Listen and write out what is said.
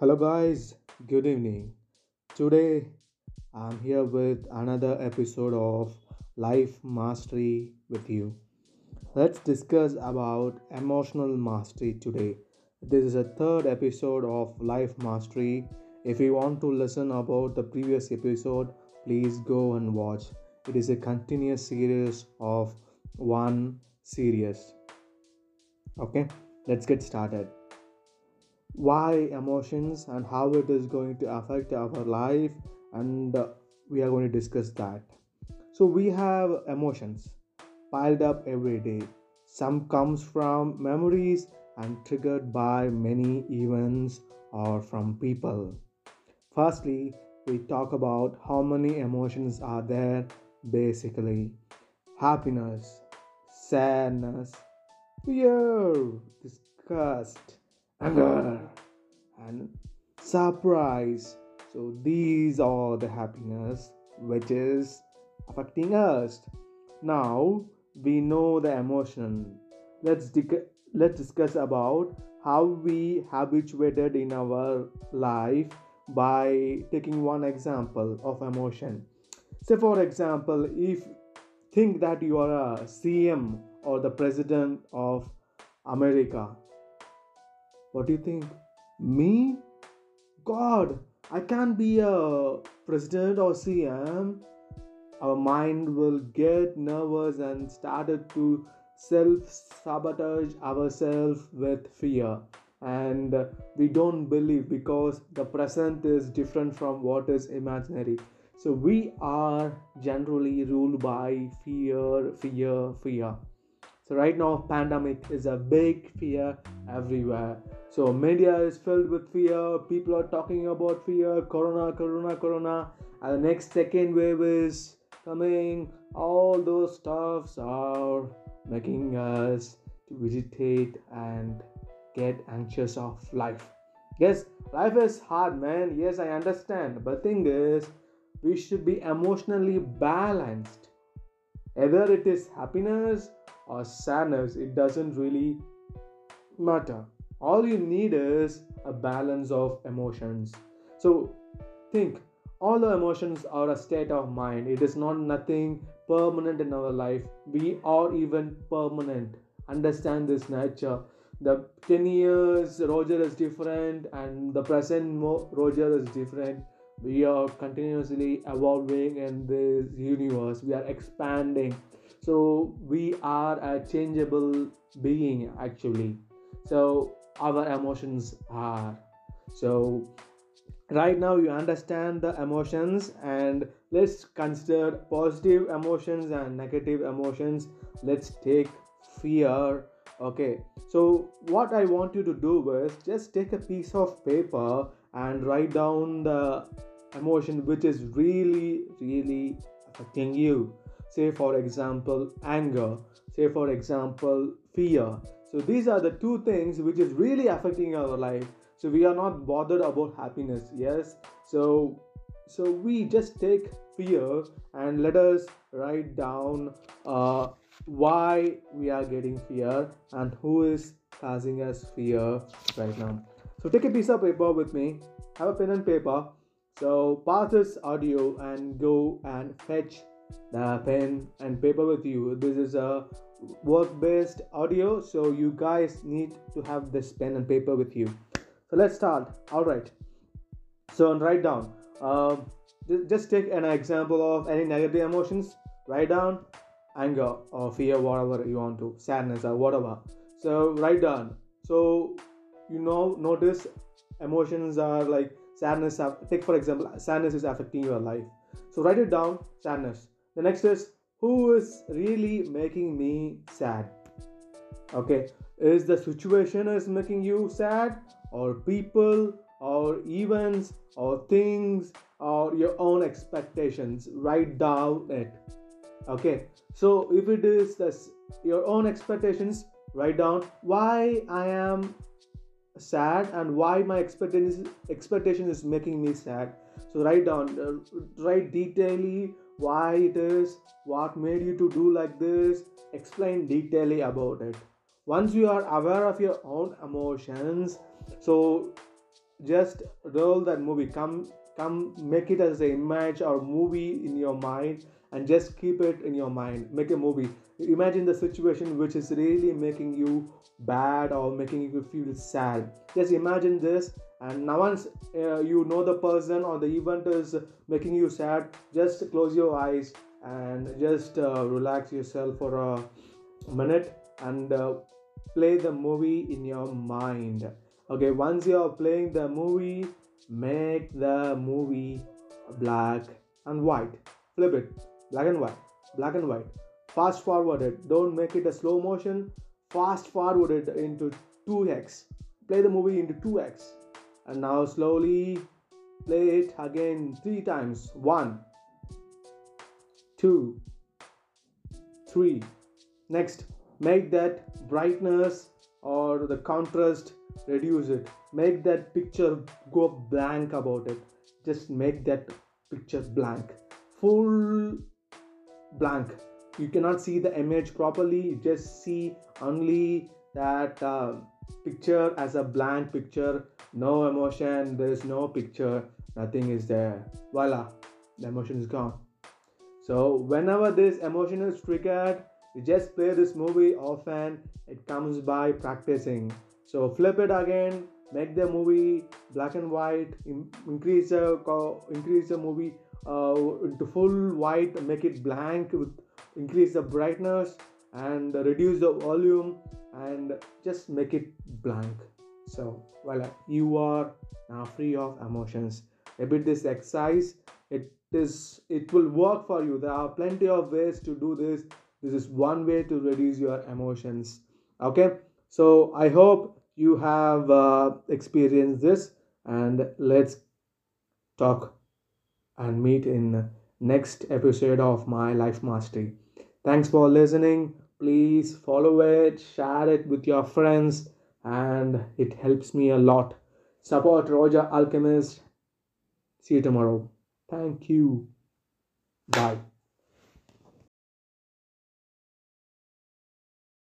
Hello guys, good evening. Today I'm here with another episode of Life Mastery with you. Let's discuss about emotional mastery today. This is a third episode of Life Mastery. If you want to listen about the previous episode, please go and watch. It is a continuous series of one series. Okay, let's get started. Why emotions and how it is going to affect our life, and we are going to discuss that. So we have emotions piled up every day. Some comes from memories and triggered by many events or from people. Firstly, we talk about how many emotions are there. Basically, happiness, sadness, fear, disgust, anger, and surprise. So these are the happiness which is affecting us. Now we know the emotion. Let's discuss about how we habituated in our life by taking one example of emotion. Say for example, if think that you are a CM or the president of America. What do you think? Me? God, I can't be a president or CM. Our mind will get nervous and started to self-sabotage ourselves with fear. And we don't believe because the present is different from what is imaginary. So we are generally ruled by fear. So right now, pandemic is a big fear everywhere. So media is filled with fear. People are talking about fear. Corona. And the next second wave is coming. All those stuffs are making us to vegetate and get anxious of life. Yes, life is hard, man. Yes, I understand. But thing is, we should be emotionally balanced. Either it is happiness or sadness, it doesn't really matter. All you need is a balance of emotions. So think, all the emotions are a state of mind. It is not nothing permanent in our life. We are even permanent. Understand this nature. The 10 years Roger is different and the present Roger is different. We are continuously evolving in this universe. We are expanding. So we are a changeable being actually. So our emotions are. So right now you understand the emotions, and let's consider positive emotions and negative emotions. Let's take fear. Okay. So what I want you to do is just take a piece of paper and write down the emotion which is really affecting you. Say for example anger, say for example fear. So these are the two things which is really affecting our life. So we are not bothered about happiness. Yes, so we just take fear and let us write down why we are getting fear and who is causing us fear right now. So take a piece of paper with me, have a pen and paper. So pause this audio and go and fetch the pen and paper with you. This is a work-based audio, so you guys need to have this pen and paper with you. So let's start. All right. So write down. Just take an example of any negative emotions. Write down anger or fear, whatever you want to, sadness or whatever. So write down. So you know, notice emotions are like sadness. Take for example, sadness is affecting your life. So write it down, sadness. The next is, who is really making me sad? Okay, is the situation is making you sad, or people, or events, or things, or your own expectations? Write down it. Okay, so if it is this, your own expectations, write down why I am sad and why my expectation is making me sad. So write down, write detailedly why it is, what made you to do like this, explain detailedly about it. Once you are aware of your own emotions, so just roll that movie. Come make it as an image or movie in your mind and just keep it in your mind. Make a movie. Imagine the situation which is really making you bad or making you feel sad. Just imagine this, and now once you know the person or the event is making you sad, just close your eyes and just relax yourself for a minute and play the movie in your mind. Okay, once you are playing the movie, make the movie black and white. Flip it, black and white, black and white. Fast forward it. Don't make it a slow motion. Fast forward it into 2x. Play the movie into 2x. And now slowly play it again 3 times. 1, 2, 3. Next, make that brightness or the contrast, reduce it. Make that picture go blank about it. Just make that picture blank. Full blank. You cannot see the image properly. You just see only that picture as a blank picture. No emotion. There is no picture. Nothing is there. Voila. The emotion is gone. So whenever this emotion is triggered, you just play this movie often. It comes by practicing. So flip it again. Make the movie black and white. Increase the movie into full white. Make it blank with increase the brightness and reduce the volume and just make it blank. So voila, you are now free of emotions. Repeat this exercise. It will work for you. There are plenty of ways to do this. This is one way to reduce your emotions. Okay, so I hope you have experienced this, and let's talk and meet in next episode of my Life Mastery. Thanks for listening. Please follow it, share it with your friends, and it helps me a lot. Support Roger Alchemist. See you tomorrow. Thank you. Bye.